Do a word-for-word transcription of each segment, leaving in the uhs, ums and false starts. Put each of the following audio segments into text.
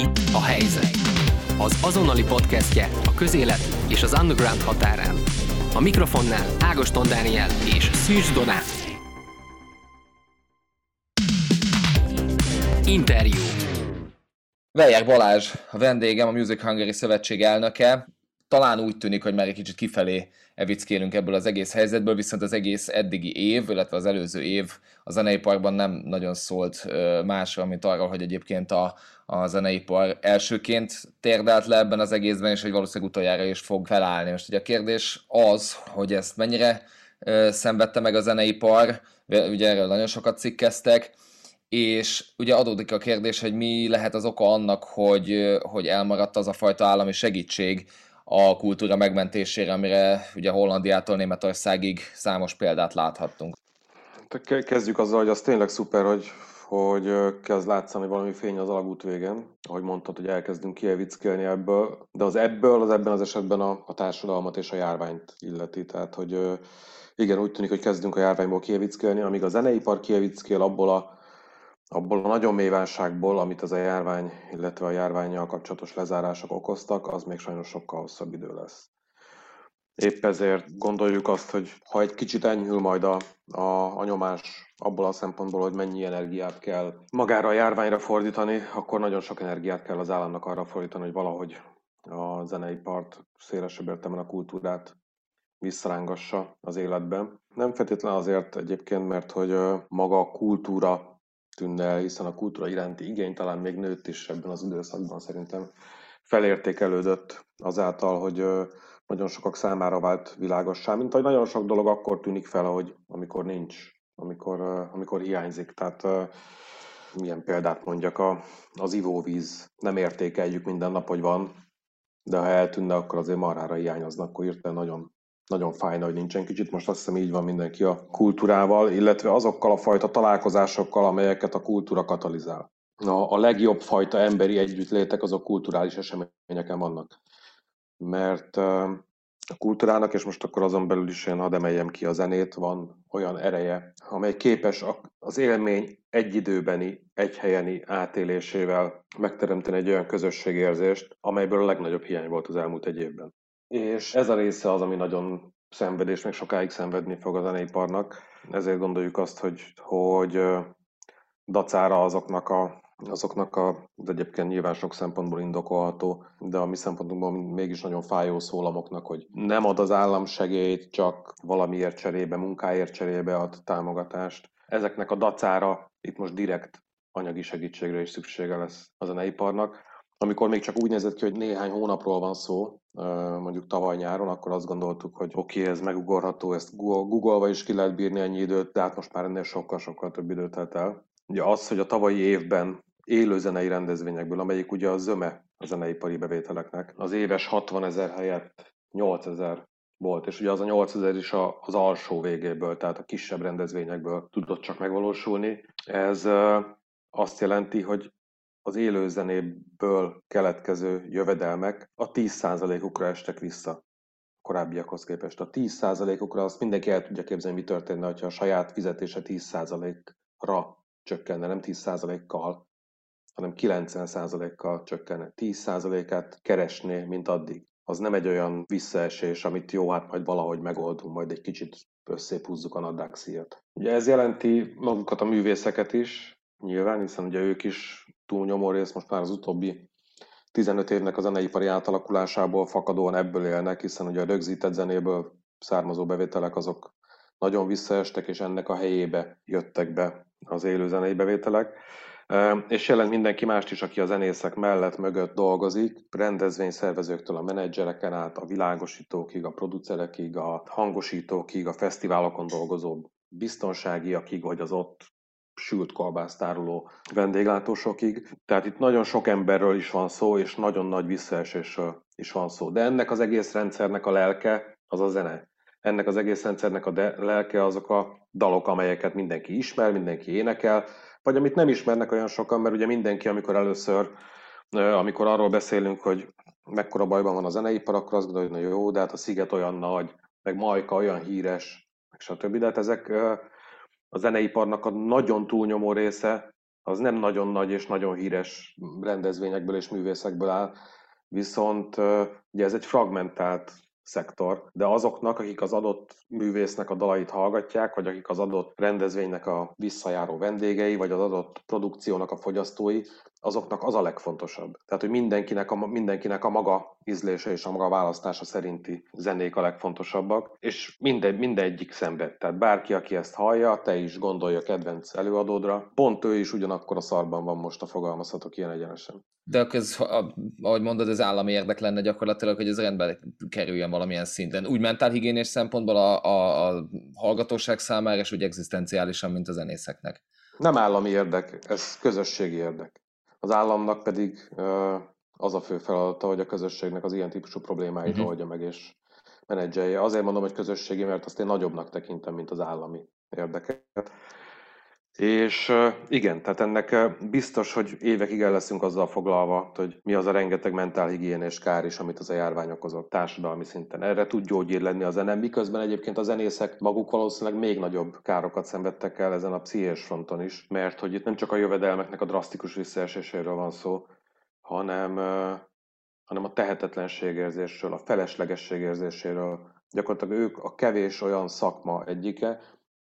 Itt a helyzet. Az azonnali podcastje a közélet és az underground határán. A mikrofonnál Ágoston Dániel és Szűz Donát. Interjú. Weyer Balázs a vendégem, a Music Hungary Szövetség elnöke. Talán úgy tűnik, hogy már egy kicsit kifelé evickélünk ebből az egész helyzetből, viszont az egész eddigi év, illetve az előző év a zeneiparban nem nagyon szólt másra, mint arról, hogy egyébként a, a zeneipar elsőként térdelt le ebben az egészben, és hogy valószínűleg utoljára is fog felállni. Most ugye a kérdés az, hogy ezt mennyire szenvedte meg a zeneipar, ugye erről nagyon sokat cikkeztek, és ugye adódik a kérdés, hogy mi lehet az oka annak, hogy, hogy elmaradt az a fajta állami segítség a kultúra megmentésére, amire ugye Hollandiától Németországig számos példát láthattunk. Kezdjük azzal, hogy az tényleg szuper, hogy, hogy kezd látszani valami fény az alagút végén. Ahogy mondtad, hogy elkezdünk kievickelni ebből, de az ebből, az ebben az esetben a, a társadalmat és a járványt illeti. Tehát, hogy igen, úgy tűnik, hogy kezdünk a járványból kievickelni, amíg a zeneipar kievickel abból a Abból a nagyon mély válságból, amit az a járvány, illetve a járvánnyal kapcsolatos lezárások okoztak, az még sajnos sokkal hosszabb idő lesz. Épp ezért gondoljuk azt, hogy ha egy kicsit enyhül majd a, a, a nyomás abból a szempontból, hogy mennyi energiát kell magára a járványra fordítani, akkor nagyon sok energiát kell az államnak arra fordítani, hogy valahogy a zeneipart, szélesebb értelemben a kultúrát visszarángassa az életbe. Nem feltétlen azért egyébként, mert hogy maga a kultúra tűnne el, hiszen a kultúra iránti igény talán még nőtt is ebben az időszakban, szerintem felértékelődött azáltal, hogy nagyon sokak számára vált világossá, mint hogy nagyon sok dolog akkor tűnik fel, ahogy amikor nincs, amikor, amikor hiányzik. Tehát milyen példát mondjak, a, az ivóvíz, nem értékeljük minden nap, hogy van, de ha eltűnne, akkor azért marhára hiányoznak, akkor hirtelen nagyon Nagyon fájna, hogy nincsen. Kicsit most azt hiszem, így van mindenki a kultúrával, illetve azokkal a fajta találkozásokkal, amelyeket a kultúra katalizál. Na, a legjobb fajta emberi együttlétek azok kulturális eseményeken vannak. Mert a kultúrának, és most akkor azon belül is én hadd emeljem ki a zenét, van olyan ereje, amely képes az élmény egy időbeni, egy helyeni átélésével megteremteni egy olyan közösségérzést, amelyből a legnagyobb hiány volt az elmúlt egy évben. És ez a része az, ami nagyon szenved, és még sokáig szenvedni fog a zeneiparnak. Ezért gondoljuk azt, hogy, hogy dacára azoknak, a, azoknak a, az egyébként nyilván sok szempontból indokolható, de a mi szempontunkban mégis nagyon fájó szólamoknak, hogy nem ad az állam segélyt, csak valamiért cserébe, munkáért cserébe ad támogatást. Ezeknek a dacára itt most direkt anyagi segítségre is szüksége lesz a zeneiparnak. Amikor még csak úgy nézett ki, hogy néhány hónapról van szó, mondjuk tavaly nyáron, akkor azt gondoltuk, hogy oké, okay, ez megugorható, ezt Google-val is ki lehet bírni ennyi időt, de hát most már ennél sokkal-sokkal több időt telt el. Ugye az, hogy a tavalyi évben élő zenei rendezvényekből, amelyik ugye a zöme a zeneipari bevételeknek, az éves hatvanezer helyett nyolcezer volt, és ugye az a nyolcezer is az alsó végéből, tehát a kisebb rendezvényekből tudott csak megvalósulni. Ez azt jelenti, hogy az élő zenéből keletkező jövedelmek a tíz százalékukra estek vissza a korábbiakhoz képest. A tíz százalékukra azt mindenki el tudja képzelni, mi történne, hogyha a saját fizetése tíz százalékra csökkenne, nem tíz százalékkal, hanem kilencven százalékkal csökkenne. tíz százalékát keresné, mint addig. Az nem egy olyan visszaesés, amit jó, hát majd valahogy megoldunk, majd egy kicsit összépúzzuk a nadrág szíjat. Ugye ez jelenti magukat a művészeket is, nyilván, hiszen ugye ők is túlnyomó rész most már az utóbbi tizenöt évnek a zeneipari átalakulásából fakadóan ebből élnek, hiszen ugye a rögzített zenéből származó bevételek azok nagyon visszaestek, és ennek a helyébe jöttek be az élő zenei bevételek. És jelent mindenki mást is, aki a zenészek mellett, mögött dolgozik, rendezvényszervezőktől a menedzsereken át, a világosítókig, a producerekig, a hangosítókig, a fesztiválokon dolgozó biztonságiakig, vagy az ott sült kolbásztáruló vendéglátósokig. Tehát itt nagyon sok emberről is van szó, és nagyon nagy visszaesésről is van szó. De ennek az egész rendszernek a lelke az a zene. Ennek az egész rendszernek a de- lelke azok a dalok, amelyeket mindenki ismer, mindenki énekel, vagy amit nem ismernek olyan sokan, mert ugye mindenki, amikor először, amikor arról beszélünk, hogy mekkora bajban van a zeneipar, akkor azt gondolja, hogy na jó, de hát a Sziget olyan nagy, meg Majka olyan híres, meg stb. De hát ezek... A zeneiparnak a nagyon túlnyomó része az nem nagyon nagy és nagyon híres rendezvényekből és művészekből áll, viszont ugye ez egy fragmentált szektor, de azoknak, akik az adott művésznek a dalait hallgatják, vagy akik az adott rendezvénynek a visszajáró vendégei, vagy az adott produkciónak a fogyasztói, azoknak az a legfontosabb. Tehát, hogy mindenkinek a, mindenkinek a maga ízlése és a maga választása szerinti zenék a legfontosabbak, és minde, mindegyik szenved. Tehát bárki, aki ezt hallja, te is gondolj a kedvenc előadódra, pont ő is ugyanakkor a szarban van most, a fogalmazhatok ilyen egyenesen. De köz, ahogy mondod, az állami érdek lenne gyakorlatilag, hogy ez rendben kerüljön valamilyen szinten. Úgy mentálhigiénés szempontból a, a, a hallgatóság számára, és úgy egzisztenciálisan, mint a zenészeknek. Nem állami érdek, ez közösségi érdek. Az államnak pedig az a fő feladata, hogy a közösségnek az ilyen típusú problémáit uh-huh. oldja meg és menedzselje. Azért mondom, hogy közösségi, mert azt én nagyobbnak tekintem, mint az állami érdeket. És igen, tehát ennek biztos, hogy évekig el leszünk azzal foglalva, hogy mi az a rengeteg mentálhigiénés kár is, amit az a járvány okozott társadalmi szinten. Erre tud gyógyír lenni a zene, miközben egyébként a zenészek maguk valószínűleg még nagyobb károkat szenvedtek el ezen a pszichés fronton is, mert hogy itt nem csak a jövedelmeknek a drasztikus visszaeséséről van szó, hanem, hanem a tehetetlenségérzésről, a feleslegességérzéséről. Gyakorlatilag ők a kevés olyan szakma egyike,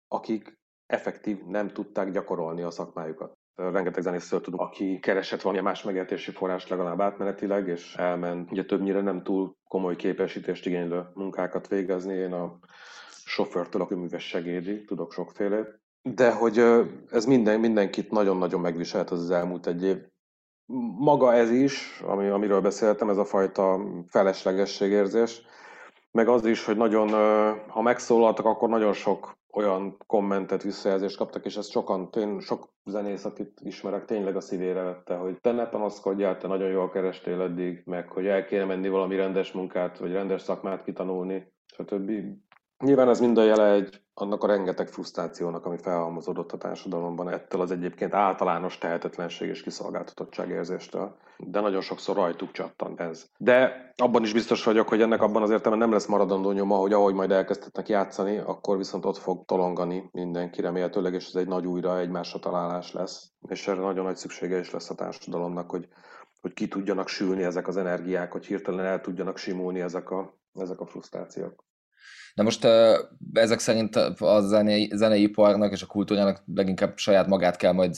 akik effektív nem tudták gyakorolni a szakmájukat. Rengeteg zenészről tudunk, aki keresett valamilyen más megélhetési forrást legalább átmenetileg, és elment, ugye többnyire nem túl komoly képesítést igénylő munkákat végezni. Én a sofőrtől a műves segédig tudok sokfélét. De hogy ez minden, mindenkit nagyon-nagyon megviselt az, az elmúlt egy év. Maga ez is, ami, amiről beszéltem, ez a fajta feleslegességérzés, meg az is, hogy nagyon, ha megszólaltak, akkor nagyon sok olyan kommentet, visszajelzést kaptak, és ezt sokan, tén, sok zenész, akit ismerek, tényleg a szívére vette, hogy te ne panaszkodjál, te nagyon jól kerestél eddig, meg hogy el kéne menni valami rendes munkát, vagy rendes szakmát kitanulni, stb. Nyilván ez mind a jele egy annak a rengeteg frusztrációnak, ami felhalmozódott a társadalomban ettől az egyébként általános tehetetlenség és kiszolgáltatottság érzéstől. De nagyon sokszor rajtuk csattan ez. De abban is biztos vagyok, hogy ennek abban az értelemben nem lesz maradandó nyoma, hogy ahogy majd elkezdhetnek játszani, akkor viszont ott fog tolongani mindenki remélhetőleg, és ez egy nagy újra egymásra találás lesz. És erre nagyon nagy szüksége is lesz a társadalomnak, hogy, hogy ki tudjanak sülni ezek az energiák, hogy hirtelen el tudjanak simulni ezek a, ezek a frusztrációk. De most ezek szerint a zenei, zeneiparnak és a kultúrának leginkább saját magát kell majd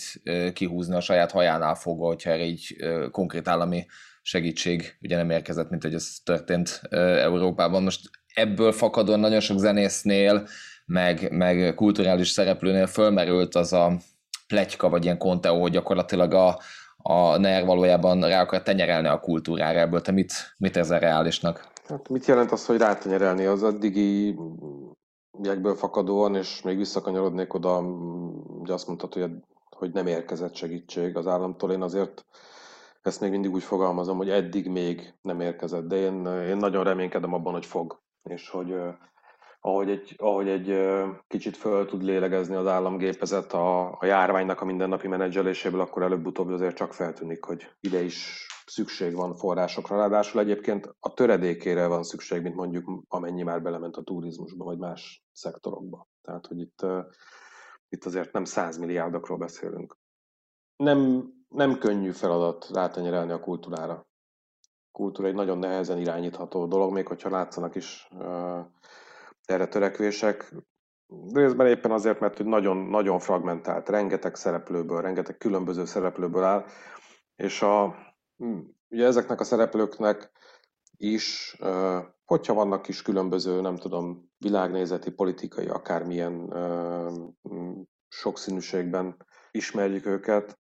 kihúzni a saját hajánál fogva, hogyha erre így konkrét állami segítség ugye nem érkezett, mint hogy ez történt Európában. Most ebből fakadóan nagyon sok zenésznél, meg, meg kulturális szereplőnél fölmerült az a pletyka, vagy ilyen konteó, hogy gyakorlatilag a, a NER valójában rá akar tenyerelni a kultúrára. Ebből te mit, mit érzel reálisnak? Hát mit jelent az, hogy rátenyerelni? Az addigi jegből fakadóan, és még visszakanyarodnék oda, hogy azt mondtad, hogy nem érkezett segítség az államtól. Én azért ezt még mindig úgy fogalmazom, hogy eddig még nem érkezett, de én, én nagyon reménykedem abban, hogy fog. És hogy ahogy egy, ahogy egy kicsit föl tud lélegezni az államgépezet a, a járványnak a mindennapi menedzseléséből, akkor előbb-utóbb azért csak feltűnik, hogy ide is szükség van forrásokra, ráadásul egyébként a töredékére van szükség, mint mondjuk amennyi már belement a turizmusba, vagy más szektorokba. Tehát, hogy itt, itt azért nem százmilliárdokról beszélünk. Nem, nem könnyű feladat rátenyerelni a kultúrára. A kultúra egy nagyon nehezen irányítható dolog, még hogyha látszanak is erre törekvések. Részben éppen azért, mert nagyon, nagyon fragmentált, rengeteg szereplőből, rengeteg különböző szereplőből áll, és a ugye ezeknek a szereplőknek is, hogyha vannak kis különböző, nem tudom, világnézeti, politikai, akármilyen sokszínűségben ismerjük őket,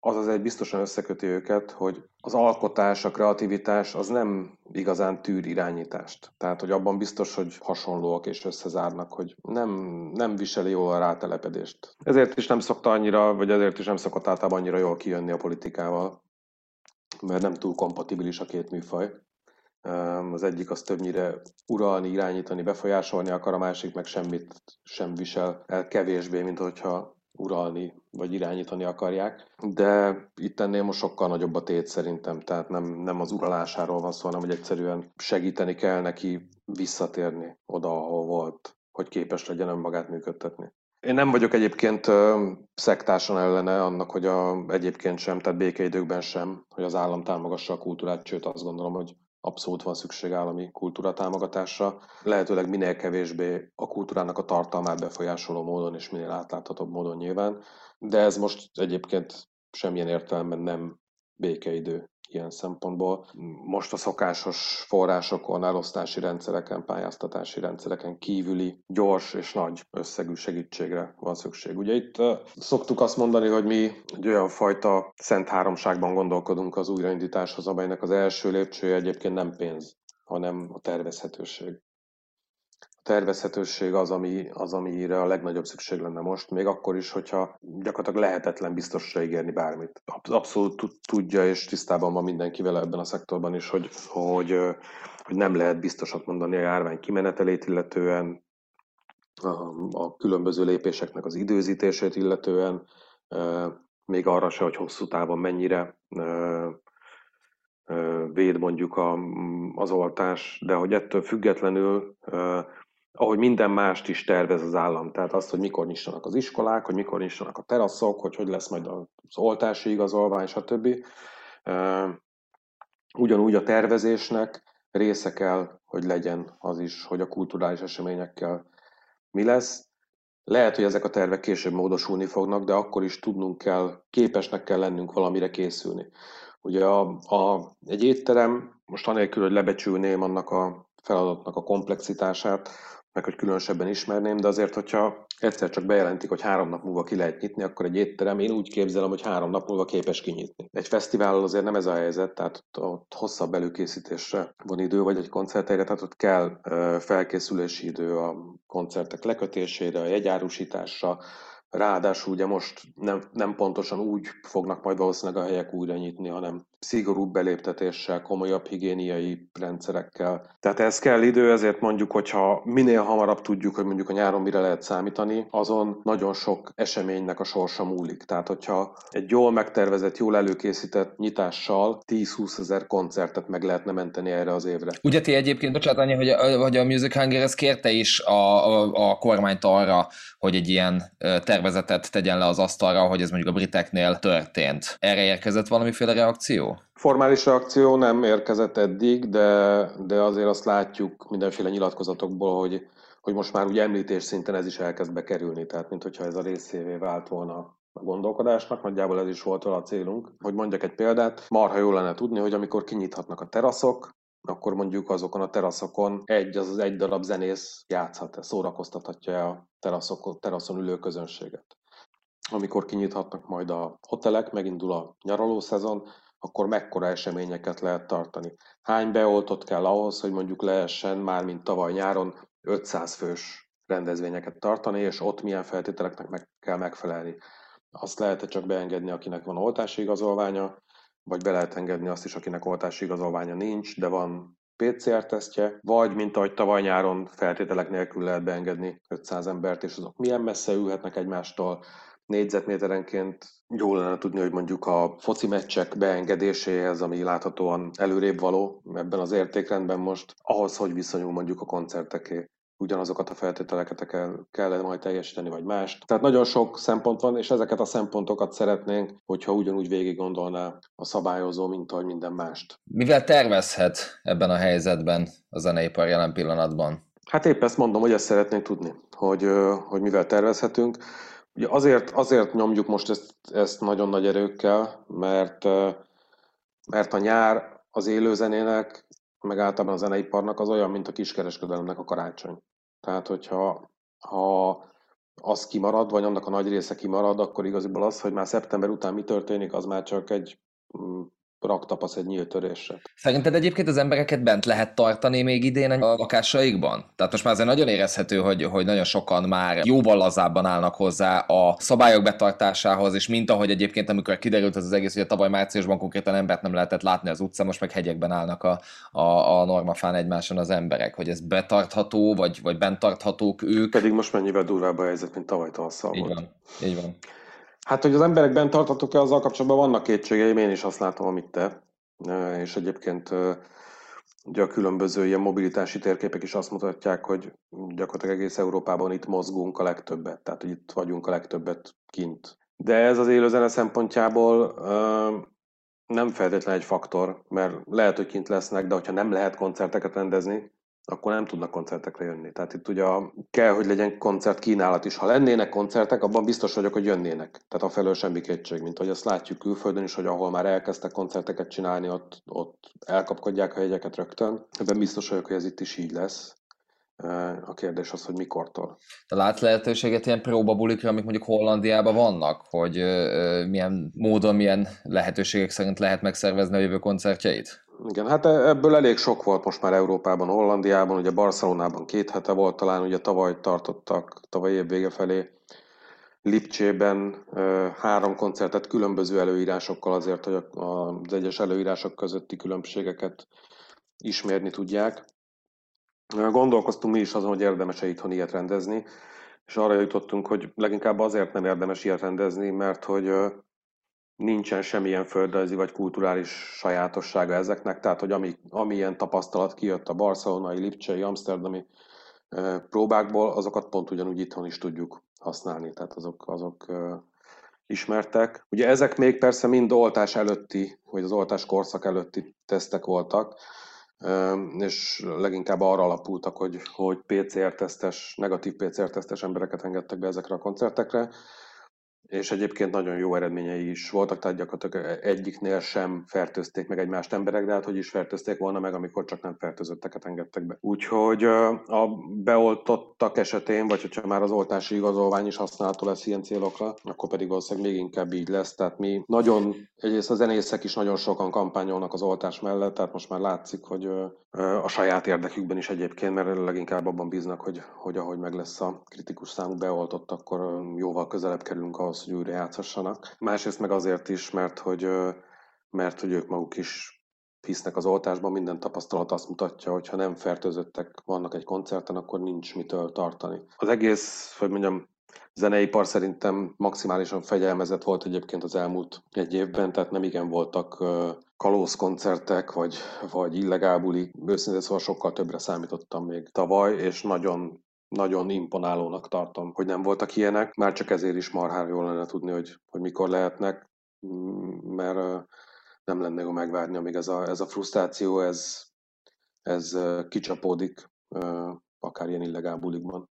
az az egy biztosan összeköti őket, hogy az alkotás, a kreativitás az nem igazán tűr irányítást. Tehát, hogy abban biztos, hogy hasonlóak és összezárnak, hogy nem, nem viseli jól a rátelepedést. Ezért is nem szokta annyira, vagy ezért is nem szokott általában annyira jól kijönni a politikával, mert nem túl kompatibilis a két műfaj. Az egyik az többnyire uralni, irányítani, befolyásolni akar, a másik meg semmit sem visel el kevésbé, mint hogyha uralni vagy irányítani akarják. De itt ennél most sokkal nagyobb a tét szerintem, tehát nem, nem az uralásáról van szó, hanem hogy egyszerűen segíteni kell neki visszatérni oda, ahol volt, hogy képes legyen önmagát működtetni. Én nem vagyok egyébként szektásan ellene annak, hogy a, egyébként sem, tehát békeidőkben sem, hogy az állam támogassa a kultúrát, sőt azt gondolom, hogy abszolút van szükség állami kultúra támogatásra. Lehetőleg minél kevésbé a kultúrának a tartalmát befolyásoló módon és minél átláthatóbb módon nyilván, de ez most egyébként semmilyen értelemben nem békeidő ilyen szempontból. Most a szokásos forrásokon, elosztási rendszereken, pályáztatási rendszereken kívüli gyors és nagy összegű segítségre van szükség. Ugye itt szoktuk azt mondani, hogy mi egy olyan fajta szent háromságban gondolkodunk az újraindításhoz, amelynek az első lépcsője egyébként nem pénz, hanem a tervezhetőség. A tervezhetőség az, ami, az, amire a legnagyobb szükség lenne most, még akkor is, hogyha gyakorlatilag lehetetlen biztosra ígérni bármit. Abszolút tudja, és tisztában van mindenki vele ebben a szektorban is, hogy, hogy, hogy nem lehet biztosat mondani a járvány kimenetelét illetően, a, a különböző lépéseknek az időzítését illetően, még arra se, hogy hosszú távon mennyire véd mondjuk a, az oltás, de hogy ettől függetlenül ahogy minden mást is tervez az állam. Tehát azt, hogy mikor nyissanak az iskolák, hogy mikor nyissanak a teraszok, hogy hogy lesz majd az oltási igazolvány, stb. Ugyanúgy a tervezésnek része kell, hogy legyen az is, hogy a kulturális eseményekkel mi lesz. Lehet, hogy ezek a tervek később módosulni fognak, de akkor is tudnunk kell, képesnek kell lennünk valamire készülni. Ugye a, a, egy étterem, most anélkül, hogy lebecsülném annak a feladatnak a komplexitását, meg hogy különösebben ismerném, de azért, hogyha egyszer csak bejelentik, hogy három nap múlva ki lehet nyitni, akkor egy étterem, én úgy képzelem, hogy három nap múlva képes kinyitni. Egy fesztivállal azért nem ez a helyzet, tehát ott, ott hosszabb előkészítésre van idő, vagy egy koncertére, tehát ott kell felkészülési idő a koncertek lekötésére, a jegyárusításra, ráadásul ugye most nem, nem pontosan úgy fognak majd valószínűleg a helyek újra nyitni, hanem szigorúbb beléptetéssel, komolyabb higiéniai rendszerekkel. Tehát ez kell idő, ezért mondjuk, hogyha minél hamarabb tudjuk, hogy mondjuk a nyáron mire lehet számítani, azon nagyon sok eseménynek a sorsa múlik. Tehát hogyha egy jól megtervezett, jól előkészített nyitással tíz-húszezer koncertet meg lehetne menteni erre az évre. Ugye ti egyébként, bocsánat, Annyi, hogy a, hogy a Music Hungary ezt kérte is a, a, a kormányt arra, hogy egy ilyen tervezetet tegyen le az asztalra, hogy ez mondjuk a briteknél történt. Erre érkezett valamiféle reakció? Formális reakció nem érkezett eddig, de, de azért azt látjuk mindenféle nyilatkozatokból, hogy, hogy most már úgy említés szinten ez is elkezd bekerülni, tehát mint hogyha ez a részévé vált volna a gondolkodásnak, nagyjából ez is volt a célunk. Hogy mondjak egy példát, marha jó lenne tudni, hogy amikor kinyithatnak a teraszok, akkor mondjuk azokon a teraszokon egy, az az egy darab zenész játszhat, szórakoztathatja a teraszok, teraszon ülő közönséget. Amikor kinyithatnak majd a hotelek, megindul a nyaralószezon, akkor mekkora eseményeket lehet tartani. Hány beoltott kell ahhoz, hogy mondjuk lehessen már, mint tavaly nyáron, ötszáz fős rendezvényeket tartani, és ott milyen feltételeknek meg kell megfelelni. Azt lehet csak beengedni, akinek van oltási igazolványa, vagy be lehet engedni azt is, akinek oltási igazolványa nincs, de van pé cé er-tesztje, vagy, mint ahogy tavaly nyáron feltételek nélkül lehet beengedni ötszáz embert, és azok milyen messze ülhetnek egymástól, négyzetméterenként jól lenne tudni, hogy mondjuk a foci meccsek beengedéséhez, ami láthatóan előrébb való ebben az értékrendben most, ahhoz, hogy viszonyul mondjuk a koncerteké. Ugyanazokat a feltételeket kell, kell majd teljesíteni, vagy mást. Tehát nagyon sok szempont van, és ezeket a szempontokat szeretnénk, hogyha ugyanúgy végig gondolná a szabályozó, mint ahogy minden mást. Mivel tervezhet ebben a helyzetben a zeneipar jelen pillanatban? Hát épp ezt mondom, hogy ezt szeretnénk tudni, hogy, hogy mivel tervezhetünk. Ugye azért, azért nyomjuk most ezt, ezt nagyon nagy erőkkel, mert, mert a nyár az élőzenének, meg általában a zeneiparnak az olyan, mint a kiskereskedelemnek a karácsony. Tehát, hogyha ha az kimarad, vagy annak a nagy része kimarad, akkor igaziból az, hogy már szeptember után mi történik, az már csak egy raktapasz, egy nyílt törésre. Szerinted egyébként az embereket bent lehet tartani még idén a lakásaikban? Tehát most már azért nagyon érezhető, hogy, hogy nagyon sokan már jóval lazábban állnak hozzá a szabályok betartásához, és mint ahogy egyébként, amikor kiderült az, az egész, hogy a tavaly márciusban konkrétan embert nem lehetett látni az utcán, most meg hegyekben állnak a, a, a normafán egymáson az emberek, hogy ez betartható, vagy, vagy bentarthatók ők. Pedig most mennyivel durvább a helyzet, mint tavaly tavasszal volt. Így van, így van. Hát, hogy az emberekben tartatok-e, azzal kapcsolatban vannak kétségeim, én is azt látom, amit te. És egyébként Ugye a különböző ilyen mobilitási térképek is azt mutatják, hogy gyakorlatilag egész Európában itt mozgunk a legtöbbet, tehát hogy itt vagyunk a legtöbbet kint. De ez az élőzene szempontjából ö, nem feltétlenül egy faktor, mert lehet, hogy kint lesznek, de hogyha nem lehet koncerteket rendezni, akkor nem tudnak koncertekre jönni. Tehát itt ugye kell, hogy legyen koncertkínálat is. Ha lennének koncertek, abban biztos vagyok, hogy jönnének. Tehát afelől semmi kétség, mint hogy azt látjuk külföldön is, hogy ahol már elkezdtek koncerteket csinálni, ott, ott elkapkodják a jegyeket rögtön. Ebben biztos vagyok, hogy ez itt is így lesz. A kérdés az, hogy mikortól. Te látsz lehetőséget ilyen próbabulikra, amik mondjuk Hollandiában vannak, hogy milyen módon, milyen lehetőségek szerint lehet megszervezni a jövő koncertjeit? Igen, hát ebből elég sok volt most már Európában, Hollandiában, ugye Barcelonában két hete volt talán, ugye tavaly tartottak, tavaly év vége felé Lipcsében három koncertet különböző előírásokkal azért, hogy az egyes előírások közötti különbségeket ismerni tudják. Gondolkoztunk mi is azon, hogy érdemes-e itthon ilyet rendezni, és arra jutottunk, hogy leginkább azért nem érdemes ilyet rendezni, mert hogy nincsen semmilyen földrajzi vagy kulturális sajátossága ezeknek, tehát hogy ami, amilyen tapasztalat kijött a barcelonai, lipcsei, amszterdami próbákból, azokat pont ugyanúgy itthon is tudjuk használni, tehát azok, azok ismertek. Ugye ezek még persze mind oltás előtti, vagy az oltás korszak előtti tesztek voltak, és leginkább arra alapultak, hogy, hogy pé cé er-tesztes, negatív pé cé er-tesztes embereket engedtek be ezekre a koncertekre, és egyébként nagyon jó eredményei is voltak, tehát gyakorlatilag egyiknél sem fertőzték meg egymást emberek, de hát hogy is fertőzték volna meg, amikor csak nem fertőzötteket engedtek be. Úgyhogy a beoltottak esetén, vagy hogyha már az oltási igazolvány is használható lesz ilyen célokra, akkor pedig valószínűleg még inkább így lesz. Tehát mi nagyon, egyrészt a zenészek is nagyon sokan kampányolnak az oltás mellett, tehát most már látszik, hogy a saját érdekükben is egyébként, mert leginkább abban bíznak, hogy, hogy ahogy meg lesz a kritikus számú beoltott, akkor jóval közelebb kerülünk ahhoz, hogy újra játszhassanak. Másrészt meg azért is, mert hogy, mert hogy ők maguk is hisznek az oltásban, minden tapasztalat azt mutatja, hogy ha nem fertőzöttek vannak egy koncerten, akkor nincs mitől tartani. Az egész, hogy mondjam, zeneipar szerintem maximálisan fegyelmezett volt egyébként az elmúlt egy évben, tehát nem igen voltak kalózkoncertek, vagy, vagy illegál buli. Őszintén szóval sokkal többre számítottam még tavaly, és nagyon Nagyon imponálónak tartom, hogy nem voltak ilyenek. Már csak ezért is marhára jól lenne tudni, hogy, hogy mikor lehetnek, mert nem lenne jó megvárni, amíg ez a, ez a frusztráció, ez, ez kicsapódik, akár ilyen illegál bulikban.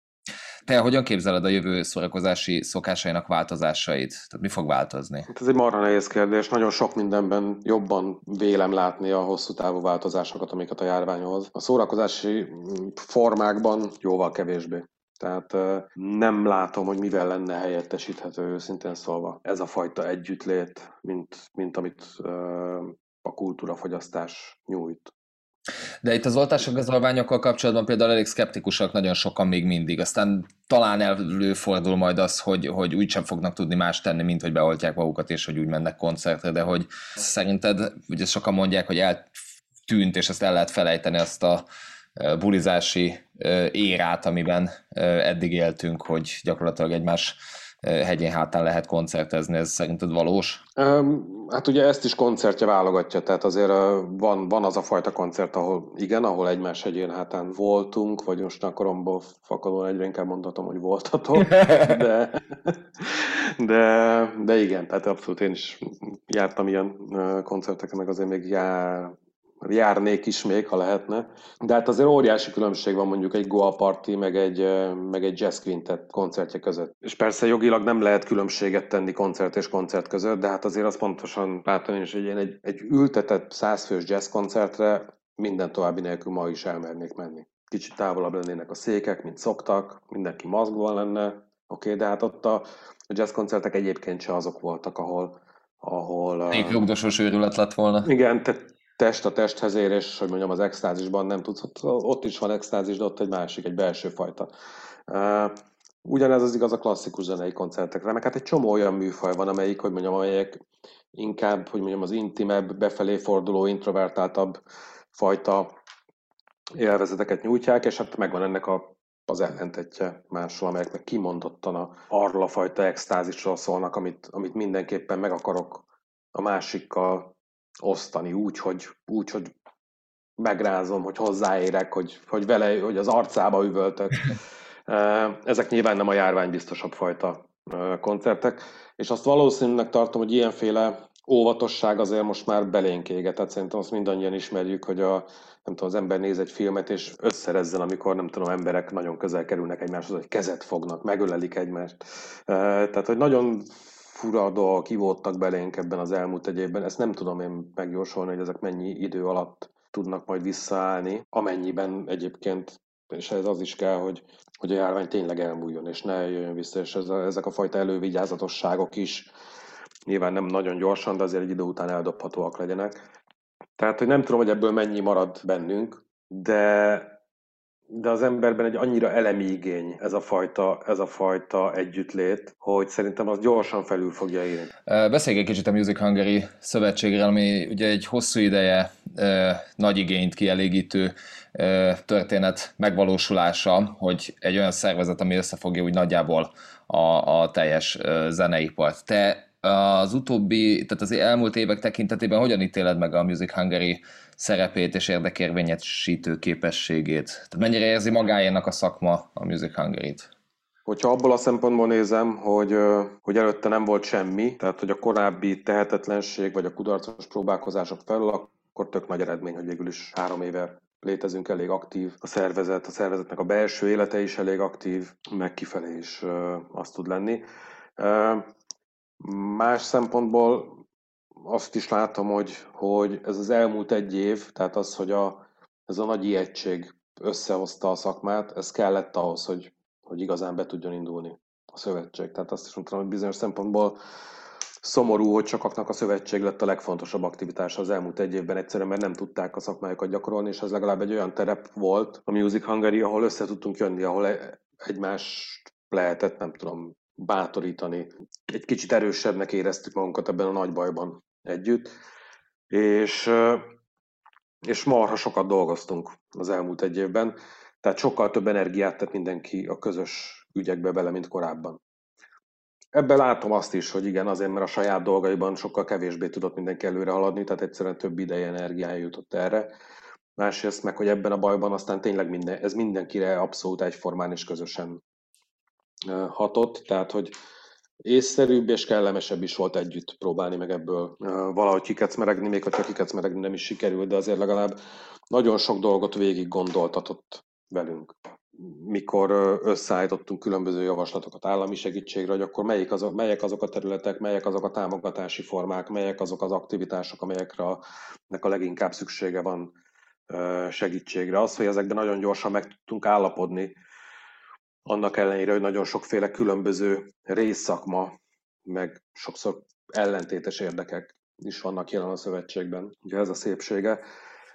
Te hogyan képzeled a jövő szórakozási szokásainak változásait? Tehát mi fog változni? Ez egy marha nehéz kérdés. Nagyon sok mindenben jobban vélem látni a hosszú távú változásokat, amiket a járvány hoz. A szórakozási formákban jóval kevésbé. Tehát nem látom, hogy mivel lenne helyettesíthető, őszintén szólva. Ez a fajta együttlét, mint, mint amit a kultúrafogyasztás nyújt. De itt az oltásokigazolványokkal kapcsolatban például elég szkeptikusak nagyon sokan még mindig. Aztán talán előfordul majd az, hogy, hogy úgysem fognak tudni más tenni, mint hogy beoltják magukat, és hogy úgy mennek koncertre, de hogy szerinted, ugye sokan mondják, hogy eltűnt, és ezt el lehet felejteni, azt a bulizási érát, amiben eddig éltünk, hogy gyakorlatilag egymás hegyén hátán lehet koncertezni, ez szerinted valós? Hát ugye ezt is koncertje válogatja, tehát azért van, van az a fajta koncert, ahol igen, ahol egymás hegyén hátán voltunk, vagy most a koromból fakadóan egyre inkább mondhatom, hogy voltatok, de, de, de igen, tehát abszolút én is jártam ilyen koncerteken, meg azért még jár, járnék is még, ha lehetne. De hát azért óriási különbség van mondjuk egy Goa Party, meg egy, meg egy jazz quintet koncertje között. És persze jogilag nem lehet különbséget tenni koncert és koncert között, de hát azért azt pontosan látom én is, hogy én egy, egy ültetett százfős jazz koncertre minden további nélkül ma is elmernék menni. Kicsit távolabb lennének a székek, mint szoktak, mindenki maszkban lenne, oké, okay, de hát ott a jazz koncertek egyébként se azok voltak, ahol... ahol Épp jogdosos őrület lett volna. Igen, tehát test a testhez ér, és hogy mondjam, az extázisban nem tudsz, ott is van extázis, de ott egy másik, egy belső fajta. Ugyanez az igaz a klasszikus zenei koncertekre, meg hát egy csomó olyan műfaj van, amelyik, hogy mondjam, amelyek inkább, hogy mondjam, az intimebb, befelé forduló, introvertáltabb fajta élvezeteket nyújtják, és hát megvan ennek a az ellentetje máshol, amelyeknek kimondottan a, arról a fajta extázisról szólnak, amit, amit mindenképpen meg akarok a másikkal osztani úgy, hogy, úgy, hogy megrázom, hogy hozzáérek, hogy, hogy vele, hogy az arcába üvöltök. Ezek nyilván nem a járványbiztosabb fajta koncertek, és azt valószínűleg tartom, hogy ilyenféle óvatosság azért most már belénk égetett. Szerintem azt mindannyian ismerjük, hogy a, nem tudom, az ember néz egy filmet, és összerezzen, amikor nem tudom, emberek nagyon közel kerülnek egymáshoz, hogy kezet fognak, megölelik egymást. Tehát, hogy nagyon fura dolgok ivódtak belénk ebben az elmúlt egy évben. Ezt nem tudom én megjósolni, hogy ezek mennyi idő alatt tudnak majd visszaállni, amennyiben egyébként, és ez az is kell, hogy, hogy a járvány tényleg elmúljon, és ne jöjjön vissza, és ez a, ezek a fajta elővigyázatosságok is nyilván nem nagyon gyorsan, de azért egy idő után eldobhatóak legyenek. Tehát, hogy nem tudom, hogy ebből mennyi marad bennünk, de, de az emberben egy annyira elemi igény ez a fajta, ez a fajta együttlét, hogy szerintem az gyorsan felül fogja érni. Beszéljük egy kicsit a Music Hungary Szövetségről, ami ugye egy hosszú ideje nagy igényt kielégítő történet megvalósulása, hogy egy olyan szervezet, ami összefogja úgy nagyjából a, a teljes zeneipart. Te az utóbbi, tehát az elmúlt évek tekintetében hogyan ítéled meg a Music Hungary szerepét és érdekérvényesítő képességét? Tehát mennyire érzi magáénak a szakma a Music Hungary-t? Hogyha abból a szempontból nézem, hogy, hogy előtte nem volt semmi, tehát hogy a korábbi tehetetlenség vagy a kudarcos próbálkozások felül, akkor tök nagy eredmény, hogy végül is három éve létezünk, elég aktív a szervezet, a szervezetnek a belső élete is elég aktív, meg kifelé is azt tud lenni. Más szempontból azt is látom, hogy, hogy ez az elmúlt egy év, tehát az, hogy a, ez a nagy ijettség összehozta a szakmát, ez kellett ahhoz, hogy, hogy igazán be tudjon indulni a szövetség. Tehát azt is mondtam, hogy bizonyos szempontból szomorú, hogy sokaknak a szövetség lett a legfontosabb aktivitása az elmúlt egy évben, egyszerűen mert nem tudták a szakmájukat gyakorolni, és ez legalább egy olyan terep volt a Music Hungary, ahol össze tudtunk jönni, ahol egymást lehetett, nem tudom, bátorítani. Egy kicsit erősebbnek éreztük magunkat ebben a nagy bajban együtt, és, és marha sokat dolgoztunk az elmúlt egy évben, tehát sokkal több energiát tett mindenki a közös ügyekbe bele, mint korábban. Ebben látom azt is, hogy igen, azért, mert a saját dolgaiban sokkal kevésbé tudott mindenki előre haladni, tehát egyszerűen több ideje, energiája jutott erre. Másrészt meg, hogy ebben a bajban aztán tényleg minden, ez mindenkire abszolút egyformán és közösen hatott, tehát hogy észszerűbb és kellemesebb is volt együtt próbálni meg ebből valahogy kikecmeregni, még hogyha kikecmeregni nem is sikerült, de azért legalább nagyon sok dolgot végig gondoltatott velünk. Mikor összeállítottunk különböző javaslatokat állami segítségre, hogy akkor melyik azok, melyek azok a területek, melyek azok a támogatási formák, melyek azok az aktivitások, amelyekre a, a leginkább szüksége van segítségre. Az, hogy ezekben nagyon gyorsan meg tudtunk állapodni, annak ellenére, hogy nagyon sokféle különböző részszakma, meg sokszor ellentétes érdekek is vannak jelen a szövetségben. Ugye ez a szépsége.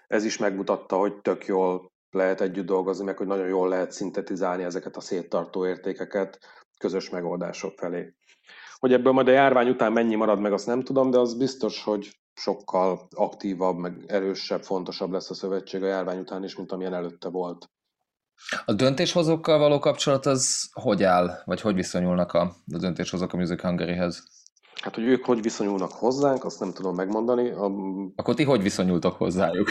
Ez is megmutatta, hogy tök jól lehet együtt dolgozni, meg hogy nagyon jól lehet szintetizálni ezeket a széttartó értékeket közös megoldások felé. Hogy ebből majd a járvány után mennyi marad meg, azt nem tudom, de az biztos, hogy sokkal aktívabb, meg erősebb, fontosabb lesz a szövetség a járvány után is, mint amilyen előtte volt. A döntéshozókkal való kapcsolat az hogy áll, vagy hogy viszonyulnak a, a döntéshozók a Music Hungaryhez? Hát, hogy ők hogy viszonyulnak hozzánk, azt nem tudom megmondani. A... Akkor ti hogy viszonyultok hozzájuk?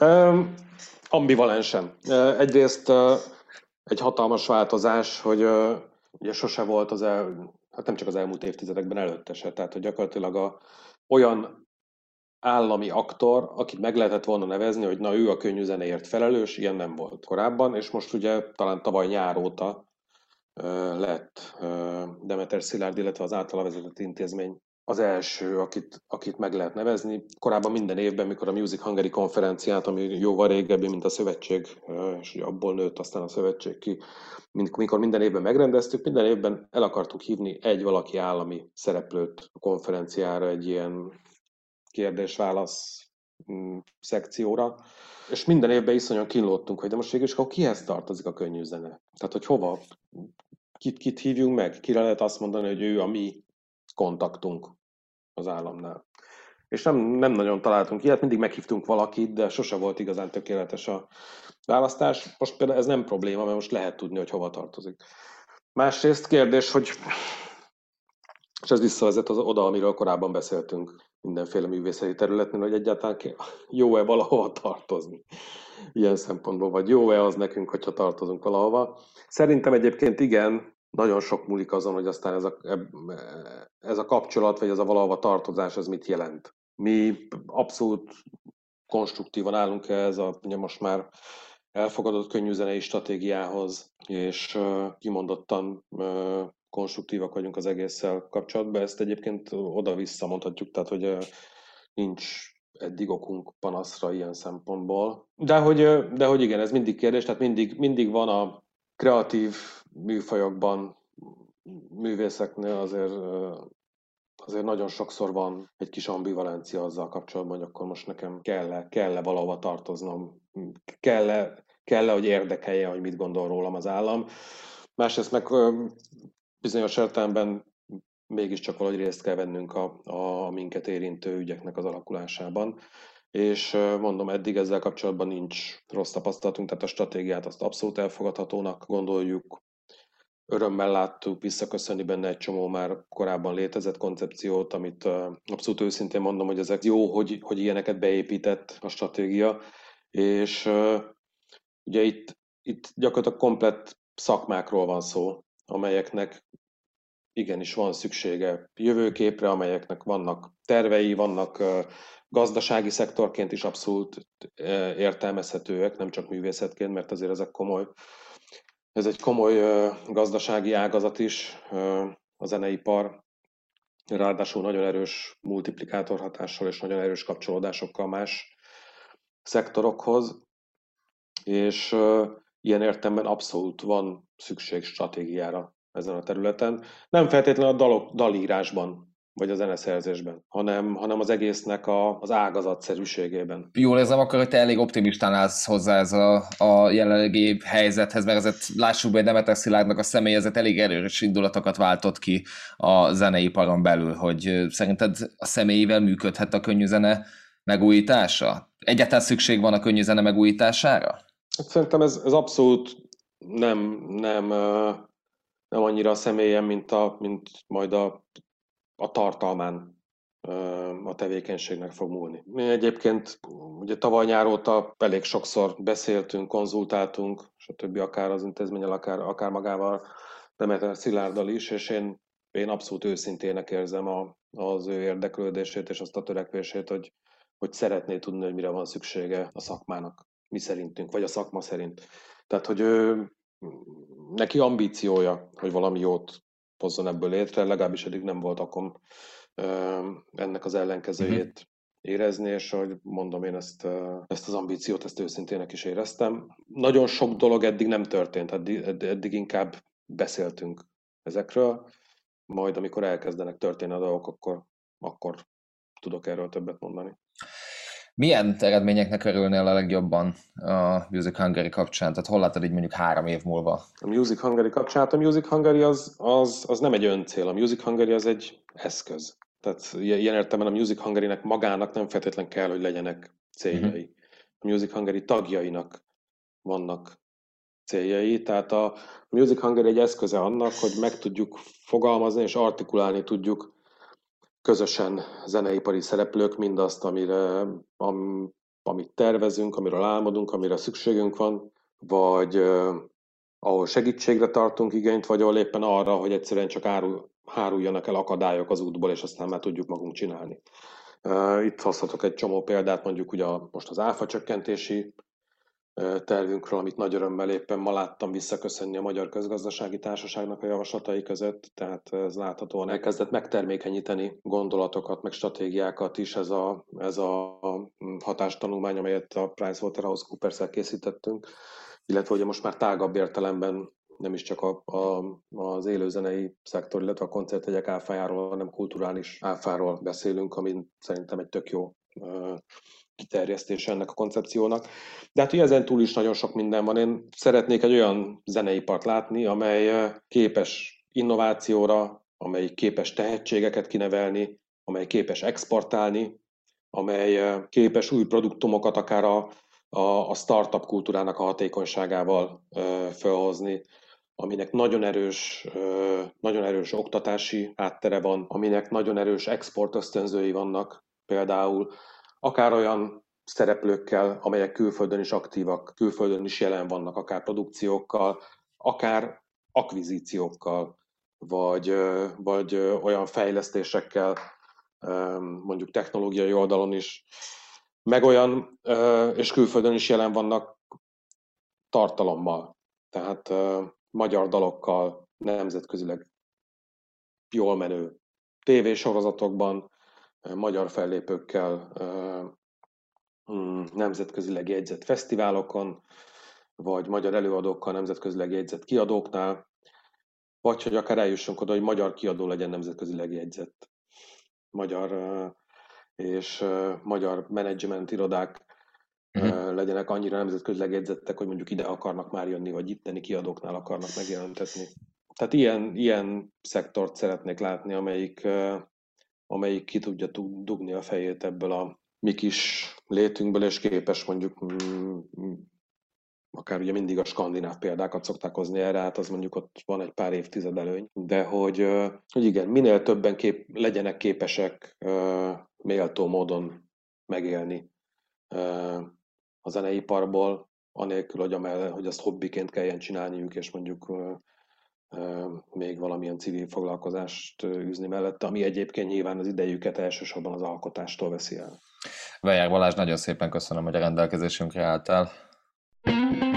um, ambivalensen. Egyrészt uh, egy hatalmas változás, hogy uh, ugye sose volt az el, hát nem csak az elmúlt évtizedekben előtte se, tehát hogy gyakorlatilag a, olyan állami aktor, akit meg lehetett volna nevezni, hogy na ő a könnyű zenéért felelős, ilyen nem volt korábban, és most ugye talán tavaly nyár óta ö, lett ö, Demeter Szilárd, illetve az általa vezetett intézmény az első, akit, akit meg lehet nevezni. Korábban minden évben, mikor a Music Hungary konferenciát, ami jóval régebbi, mint a szövetség, ö, és abból nőtt aztán a szövetség ki, mikor minden évben megrendeztük, minden évben el akartuk hívni egy valaki állami szereplőt a konferenciára, egy ilyen kérdés-válasz szekcióra, és minden évben iszonyan kínlódtunk, hogy de most végül is akkor kihez tartozik a könnyű zene? Tehát, hogy hova? Kit, kit hívjunk meg? Kire lehet azt mondani, hogy ő a mi kontaktunk az államnál? És nem, nem nagyon találtunk ilyet, mindig meghívtunk valakit, de sose volt igazán tökéletes a választás. Most például ez nem probléma, mert most lehet tudni, hogy hova tartozik. Másrészt kérdés, hogy És ez visszavezet az oda, amiről korábban beszéltünk mindenféle művészeti területnél, hogy egyáltalán jó-e valahova tartozni ilyen szempontból, vagy jó-e az nekünk, hogyha tartozunk valahova. Szerintem egyébként igen, nagyon sok múlik azon, hogy aztán ez a, ez a kapcsolat, vagy ez a valahova tartozás, ez mit jelent. Mi abszolút konstruktívan állunk ez a most már elfogadott könnyűzenei stratégiához, és kimondottan konstruktívak vagyunk az egésszel kapcsolatban. Ezt egyébként oda-vissza mondhatjuk, tehát hogy nincs eddig okunk panaszra ilyen szempontból. De hogy, de hogy igen, ez mindig kérdés, tehát mindig, mindig van a kreatív műfajokban, művészeknél azért, azért nagyon sokszor van egy kis ambivalencia azzal kapcsolatban, hogy akkor most nekem kell-e, kell-e valahova tartoznom, kell-e, kell-e, hogy érdekelje, hogy mit gondol rólam az állam. Másrészt meg bizonyos értelemben mégiscsak valahogy részt kell vennünk a, a minket érintő ügyeknek az alakulásában. És mondom, eddig ezzel kapcsolatban nincs rossz tapasztalatunk, tehát a stratégiát azt abszolút elfogadhatónak gondoljuk. Örömmel láttuk visszaköszönni benne egy csomó már korábban létezett koncepciót, amit abszolút őszintén mondom, hogy ezek jó, hogy, hogy ilyeneket beépített a stratégia. És ugye itt, itt gyakorlatilag komplett szakmákról van szó, amelyeknek igenis van szüksége jövőképre, amelyeknek vannak tervei, vannak gazdasági szektorként is abszolút értelmezhetőek, nem csak művészetként, mert azért ezek komoly, ez egy komoly gazdasági ágazat is, a zeneipar, ráadásul nagyon erős multiplikátor hatással és nagyon erős kapcsolódásokkal más szektorokhoz, és ilyen értelemben abszolút van szükség stratégiára ezen a területen. Nem feltétlenül a dalok, dalírásban, vagy a zeneszerzésben, hanem, hanem az egésznek a, az ágazatszerűségében. Jól érzem akkor, hogy te elég optimistán állsz hozzá ez a, a jelenlegi helyzethez, mert ezért lássuk be, hogy Demeter Szilárdnak a személyezet elég erős indulatokat váltott ki a zeneiparon belül, hogy szerinted a személyével működhet a könnyűzene megújítása? Egyáltalán szükség van a könnyűzene megújítására? Szerintem ez, ez abszolút nem, nem, nem annyira a személyen, mint, a, mint majd a a tartalmán a tevékenységnek fog múlni. Mi egyébként ugye tavaly nyár óta elég sokszor beszéltünk, konzultáltunk, stb. Akár az intézménnyel, akár, akár magával Demeter Szilárddal is, és én, én abszolút őszintének érzem a, az ő érdeklődését és azt a törekvését, hogy, hogy szeretné tudni, hogy mire van szüksége a szakmának, mi szerintünk, vagy a szakma szerint. Tehát, hogy ő, neki ambíciója, hogy valami jót hozzon ebből létre, legalábbis eddig nem volt akom ennek az ellenkezőjét uh-huh. érezni, és ahogy mondom, én ezt, ezt az ambíciót, ezt őszintének is éreztem. Nagyon sok dolog eddig nem történt, eddig, eddig inkább beszéltünk ezekről, majd amikor elkezdenek történni a dolgok, akkor, akkor tudok erről többet mondani. Milyen eredményeknek örülnél a legjobban a Music Hungary kapcsán? Tehát hol látod így mondjuk három év múlva? A Music Hungary kapcsán, a Music Hungary az, az, az nem egy öncél, a Music Hungary az egy eszköz. Tehát ilyen értelemben a Music Hungarynek magának nem feltétlen kell, hogy legyenek céljai. Mm-hmm. A Music Hungary tagjainak vannak céljai, tehát a Music Hungary egy eszköze annak, hogy meg tudjuk fogalmazni és artikulálni tudjuk közösen zeneipari szereplők mindazt, amire, am, amit tervezünk, amiről álmodunk, amire szükségünk van, vagy eh, ahol segítségre tartunk igényt, vagy ahol éppen arra, hogy egyszerűen csak árul, háruljanak el akadályok az útból, és aztán már tudjuk magunk csinálni. Eh, itt hozhatok egy csomó példát, mondjuk ugye a, most az áfa csökkentési eh, tervünkről, amit nagy örömmel éppen ma láttam visszaköszönni a Magyar Közgazdasági Társaságnak a javaslatai között, tehát ez láthatóan elkezdett megtermékenyíteni gondolatokat, meg stratégiákat is ez a, ez a hatástanulmány, amelyet a PricewaterhouseCoopers-el készítettünk, illetve ugye most már tágabb értelemben nem is csak a, a, az élőzenei szektor, illetve a koncertjegyek áfájáról, hanem kulturális áfáról beszélünk, ami szerintem egy tök jó kiterjesztése ennek a koncepciónak. De hát ugye ezen túl is nagyon sok minden van. Én szeretnék egy olyan zeneipart látni, amely képes innovációra, amely képes tehetségeket kinevelni, amely képes exportálni, amely képes új produktumokat akár a, a, a startup kultúrának a hatékonyságával fölhozni, aminek nagyon erős, nagyon erős oktatási háttere van, aminek nagyon erős export ösztönzői vannak, például akár olyan szereplőkkel, amelyek külföldön is aktívak, külföldön is jelen vannak, akár produkciókkal, akár akvizíciókkal, vagy, vagy olyan fejlesztésekkel, mondjuk technológiai oldalon is, meg olyan, és külföldön is jelen vannak tartalommal, tehát magyar dalokkal, nemzetközileg jól menő tévésorozatokban, magyar fellépőkkel, nemzetközileg jegyzett fesztiválokon, vagy magyar előadókkal, nemzetközileg jegyzett kiadóknál, vagy hogy akár eljussunk oda, hogy magyar kiadó legyen nemzetközileg jegyzett. Magyar és magyar menedzsment irodák uh-huh. legyenek annyira nemzetközileg jegyzettek, hogy mondjuk ide akarnak már jönni, vagy itteni kiadóknál akarnak megjelentetni. Tehát ilyen, ilyen szektort szeretnék látni, amelyik, amelyik ki tudja dugni a fejét ebből a mi kis létünkből, és képes mondjuk, akár ugye mindig a skandináv példákat szokták hozni erre, hát az mondjuk ott van egy pár évtized előny, de hogy, hogy igen, minél többen kép, legyenek képesek méltó módon megélni a zeneiparból, anélkül, hogy, amell- hogy azt hobbiként kelljen csinálniuk, és mondjuk még valamilyen civil foglalkozást űzni mellette, ami egyébként nyilván az idejüket elsősorban az alkotástól veszi el. Weyer Balázs, nagyon szépen köszönöm, hogy a rendelkezésünkre álltál.